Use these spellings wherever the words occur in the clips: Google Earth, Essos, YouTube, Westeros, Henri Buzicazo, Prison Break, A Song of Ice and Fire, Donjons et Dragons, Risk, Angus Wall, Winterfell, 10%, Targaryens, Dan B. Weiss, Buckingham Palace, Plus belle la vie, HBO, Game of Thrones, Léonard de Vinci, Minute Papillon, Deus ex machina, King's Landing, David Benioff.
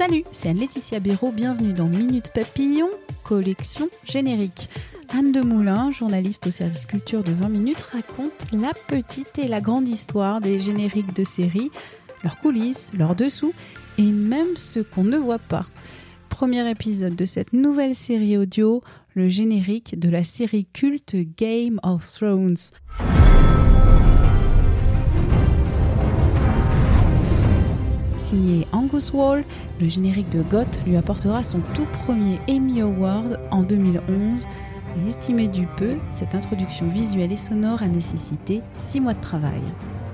Salut, c'est Laetitia Béraud, bienvenue dans Minute Papillon, collection générique. Anne Demoulin, journaliste au service culture de 20 minutes, raconte la petite et la grande histoire des génériques de séries, leurs coulisses, leurs dessous et même ce qu'on ne voit pas. Premier épisode de cette nouvelle série audio, le générique de la série culte Game of Thrones. Signé Angus Wall, le générique de Goth lui apportera son tout premier Emmy Award en 2011. Et estimé du peu, cette introduction visuelle et sonore a nécessité 6 mois de travail.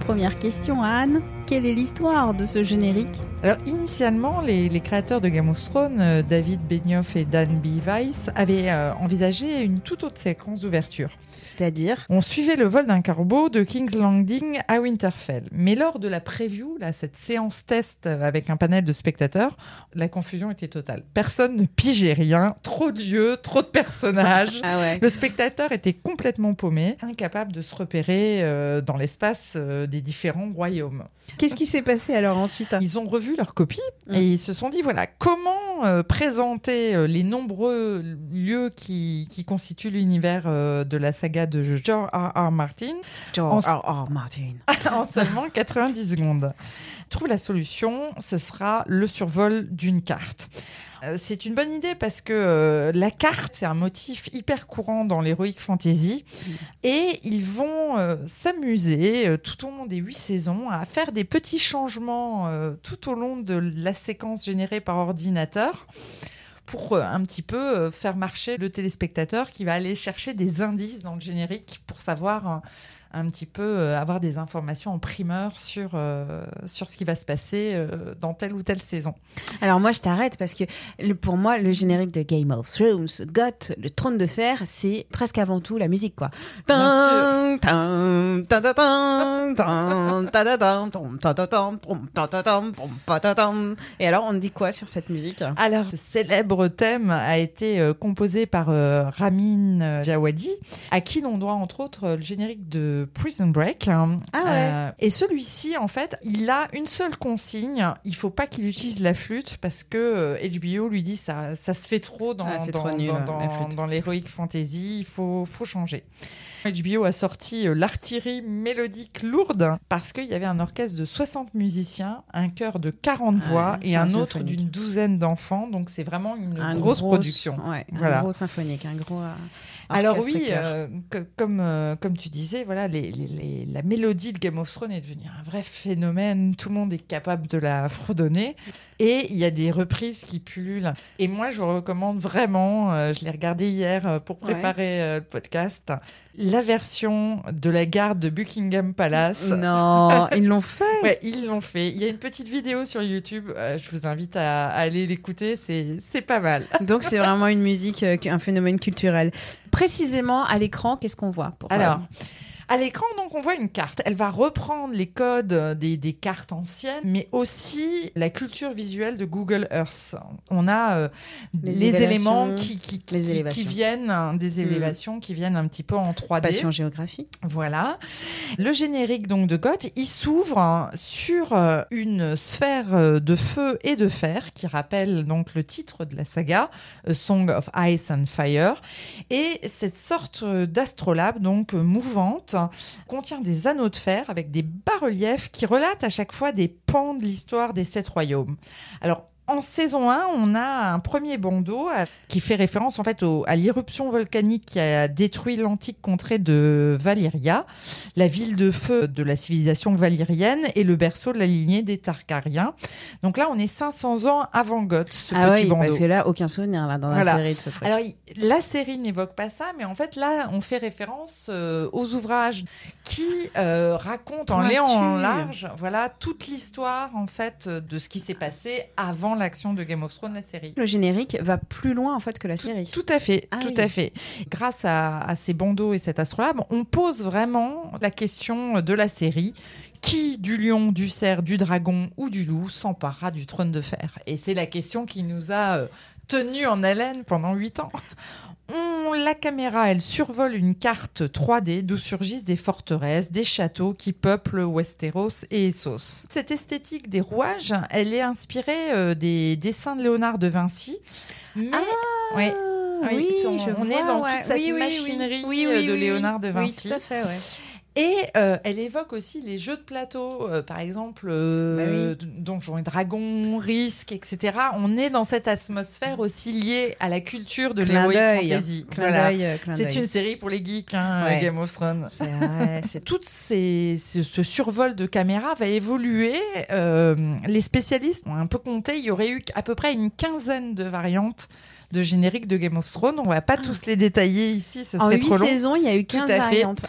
Première question, Anne, quelle est l'histoire de ce générique ? Alors, initialement, les créateurs de Game of Thrones, David Benioff et Dan B. Weiss, avaient envisagé une toute autre séquence d'ouverture. C'est-à-dire ? On suivait le vol d'un corbeau de King's Landing à Winterfell. Mais lors de la preview, cette séance test avec un panel de spectateurs, la confusion était totale. Personne ne pigeait rien, trop de lieux, trop de personnages. Ah ouais. Le spectateur était complètement paumé, incapable de se repérer dans l'espace des différents royaumes. Qu'est-ce qui s'est passé alors ensuite ? Ils ont revu leurs copies et ils se sont dit voilà, comment présenter les nombreux lieux qui constituent l'univers de la saga de George R. R. Martin. George R. R. Martin. En seulement 90 secondes. Trouve la solution, ce sera le survol d'une carte. C'est une bonne idée parce que la carte, c'est un motif hyper courant dans l'heroic fantasy et ils vont s'amuser tout au long des 8 saisons à faire des petits changements tout au long de la séquence générée par ordinateur pour un petit peu faire marcher le téléspectateur qui va aller chercher des indices dans le générique pour savoir un petit peu avoir des informations en primeur sur ce qui va se passer dans telle ou telle saison. Alors moi je t'arrête parce que pour moi le générique de Game of Thrones, Goth, le trône de fer, c'est presque avant tout la musique quoi. Bien sûr. Et alors on dit quoi sur cette musique ? Alors ce célèbre thème a été composé par Ramin Djawadi, à qui l'on doit entre autres le générique de Prison Break. Et celui-ci, en fait, il a une seule consigne. Il ne faut pas qu'il utilise la flûte parce que HBO lui dit ça se fait trop dans l'heroic fantasy. Il faut changer. HBO a sorti l'artillerie mélodique lourde parce qu'il y avait un orchestre de 60 musiciens, un chœur de 40 voix et un autre symphonique d'une 12aine d'enfants. Donc, c'est vraiment une grosse production. Ouais, voilà. Un gros symphonique, un gros... Alors oui, comme tu disais, voilà, la mélodie de Game of Thrones est devenue un vrai phénomène. Tout le monde est capable de la fredonner. Et il y a des reprises qui pullulent. Et moi, je recommande vraiment, je l'ai regardé hier pour préparer le podcast, la version de la garde de Buckingham Palace. Non, ils l'ont fait. Ouais, ils l'ont fait. Il y a une petite vidéo sur YouTube. Je vous invite à aller l'écouter. C'est pas mal. Donc, c'est vraiment une musique, un phénomène culturel. Précisément, à l'écran, qu'est-ce qu'on voit pour Alors, à l'écran, donc, on voit une carte. Elle va reprendre les codes des cartes anciennes, mais aussi la culture visuelle de Google Earth. On a les éléments qui viennent des élévations, qui viennent un petit peu en 3D. Passion géographie. Voilà. Le générique donc, de Goth, il s'ouvre sur une sphère de feu et de fer qui rappelle donc, le titre de la saga, A Song of Ice and Fire. Et cette sorte d'astrolabe donc, mouvante contient des anneaux de fer avec des bas-reliefs qui relatent à chaque fois des pans de l'histoire des 7 royaumes. Alors, en saison 1, on a un premier bandeau qui fait référence en fait à l'irruption volcanique qui a détruit l'antique contrée de Valyria, la ville de feu de la civilisation valyrienne et le berceau de la lignée des Targaryens. Donc là, on est 500 ans avant Goth, ce petit bandeau. Parce que là, aucun souvenir là, dans la série de ce truc. Alors, la série n'évoque pas ça, mais en fait, là, on fait référence aux ouvrages qui racontent en long en large toute l'histoire en fait, de ce qui s'est passé avant l'action de Game of Thrones, la série. Le générique va plus loin en fait, que la série. Tout à fait. Grâce à ces bandeaux et cet astrolabe, on pose vraiment la question de la série. Qui du lion, du cerf, du dragon ou du loup s'emparera du trône de fer ? Et c'est la question qui nous a tenus en haleine pendant 8 ans. La caméra, elle survole une carte 3D d'où surgissent des forteresses, des châteaux qui peuplent Westeros et Essos. Cette esthétique des rouages, elle est inspirée des dessins de Léonard de Vinci. On est dans toute cette machinerie de Léonard de Vinci. Oui, tout à fait, ouais. Et elle évoque aussi les jeux de plateau, par exemple Donjons et Dragons, Risk, etc. On est dans cette atmosphère aussi liée à la culture de l'heroic fantasy. C'est une série pour les geeks, Game of Thrones. Tout ce survol de caméra va évoluer. Les spécialistes ont un peu compté, il y aurait eu à peu près une 15aine de variantes de générique de Game of Thrones. On ne va pas tous les détailler ici, ce serait trop long. En 8 saisons, il y a eu 15 variantes.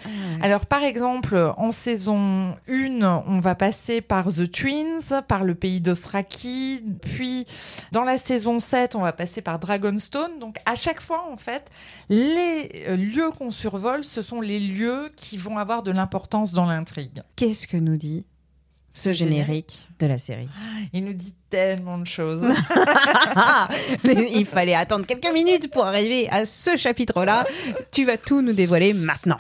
Alors, par exemple, en saison 1, on va passer par The Twins, par le pays d'Ostraki, puis dans la saison 7, on va passer par Dragonstone. Donc, à chaque fois, en fait, les lieux qu'on survole, ce sont les lieux qui vont avoir de l'importance dans l'intrigue. Qu'est-ce que nous dit ce générique de la série? Il nous dit tellement de choses. Mais il fallait attendre quelques minutes pour arriver à ce chapitre-là. Tu vas tout nous dévoiler maintenant.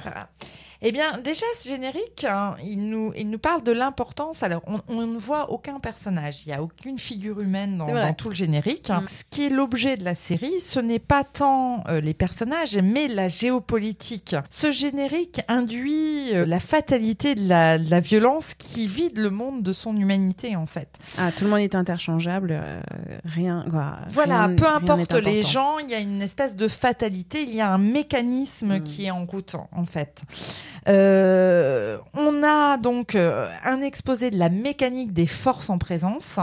Eh bien, déjà, ce générique, il nous parle de l'importance. Alors, on ne voit aucun personnage. Il n'y a aucune figure humaine dans tout le générique. Ce qui est l'objet de la série, ce n'est pas tant les personnages, mais la géopolitique. Ce générique induit la fatalité de la violence qui vide le monde de son humanité, en fait. Ah, tout le monde est interchangeable. Peu importe les gens, il y a une espèce de fatalité. Il y a un mécanisme qui est en route, en fait. On a donc un exposé de la mécanique des forces en présence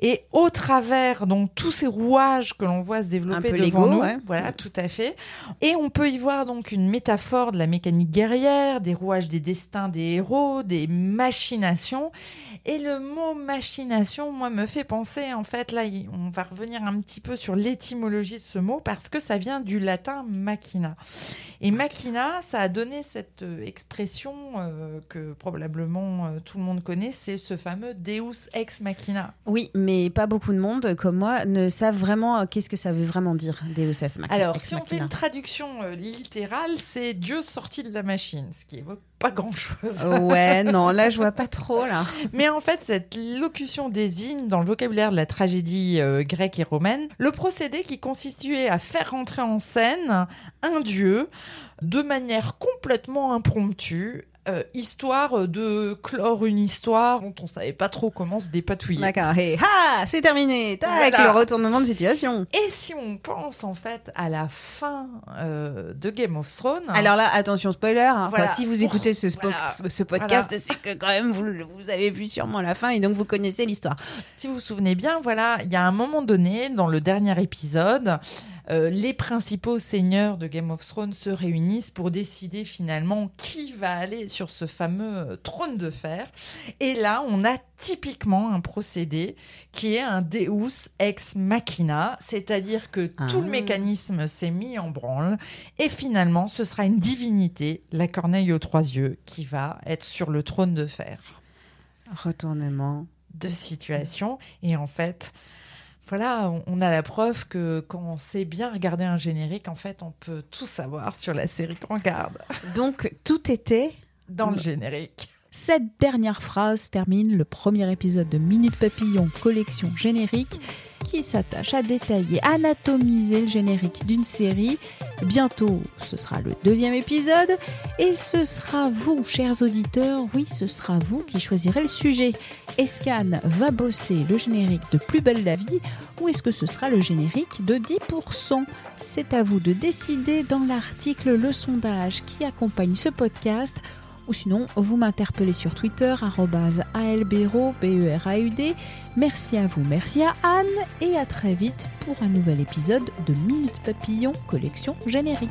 et au travers donc tous ces rouages que l'on voit se développer devant nous, tout à fait. Et on peut y voir donc une métaphore de la mécanique guerrière, des rouages des destins des héros, des machinations. Et le mot machination, moi, me fait penser en fait là, on va revenir un petit peu sur l'étymologie de ce mot parce que ça vient du latin machina. Et machina, ça a donné cette expression que probablement tout le monde connaît, c'est ce fameux Deus ex machina. Oui, mais pas beaucoup de monde, comme moi, ne savent vraiment qu'est-ce que ça veut vraiment dire, Deus ex machina. Alors, on fait une traduction littérale, c'est Dieu sorti de la machine, ce qui évoque pas grand-chose. Ouais, non, là, je vois pas trop, là. Mais en fait, cette locution désigne, dans le vocabulaire de la tragédie grecque et romaine, le procédé qui constituait à faire rentrer en scène un dieu de manière complètement impromptue, histoire de clore une histoire dont on savait pas trop comment se dépatouiller. D'accord, et c'est terminé, le retournement de situation. Et si on pense en fait à la fin de Game of Thrones... Alors là, attention spoiler, enfin, si vous écoutez ce podcast, c'est que quand même vous avez vu sûrement la fin et donc vous connaissez l'histoire. Si vous vous souvenez bien, il y a un moment donné dans le dernier épisode... les principaux seigneurs de Game of Thrones se réunissent pour décider finalement qui va aller sur ce fameux trône de fer. Et là, on a typiquement un procédé qui est un Deus ex machina, c'est-à-dire que tout le mécanisme s'est mis en branle et finalement, ce sera une divinité, la corneille aux trois yeux, qui va être sur le trône de fer. Retournement de situation. Et en fait... on a la preuve que quand on sait bien regarder un générique, en fait, on peut tout savoir sur la série qu'on regarde. Donc, tout était dans le générique. Cette dernière phrase termine le premier épisode de Minute Papillon collection générique qui s'attache à détailler, anatomiser le générique d'une série. Bientôt, ce sera le deuxième épisode et ce sera vous, chers auditeurs, oui, ce sera vous qui choisirez le sujet. Escan va bosser le générique de Plus belle la vie ou est-ce que ce sera le générique de 10% ? C'est à vous de décider dans l'article le sondage qui accompagne ce podcast. Ou sinon, vous m'interpellez sur Twitter, @ALBeraud. Merci à vous, merci à Anne, et à très vite pour un nouvel épisode de Minute Papillon, collection générique.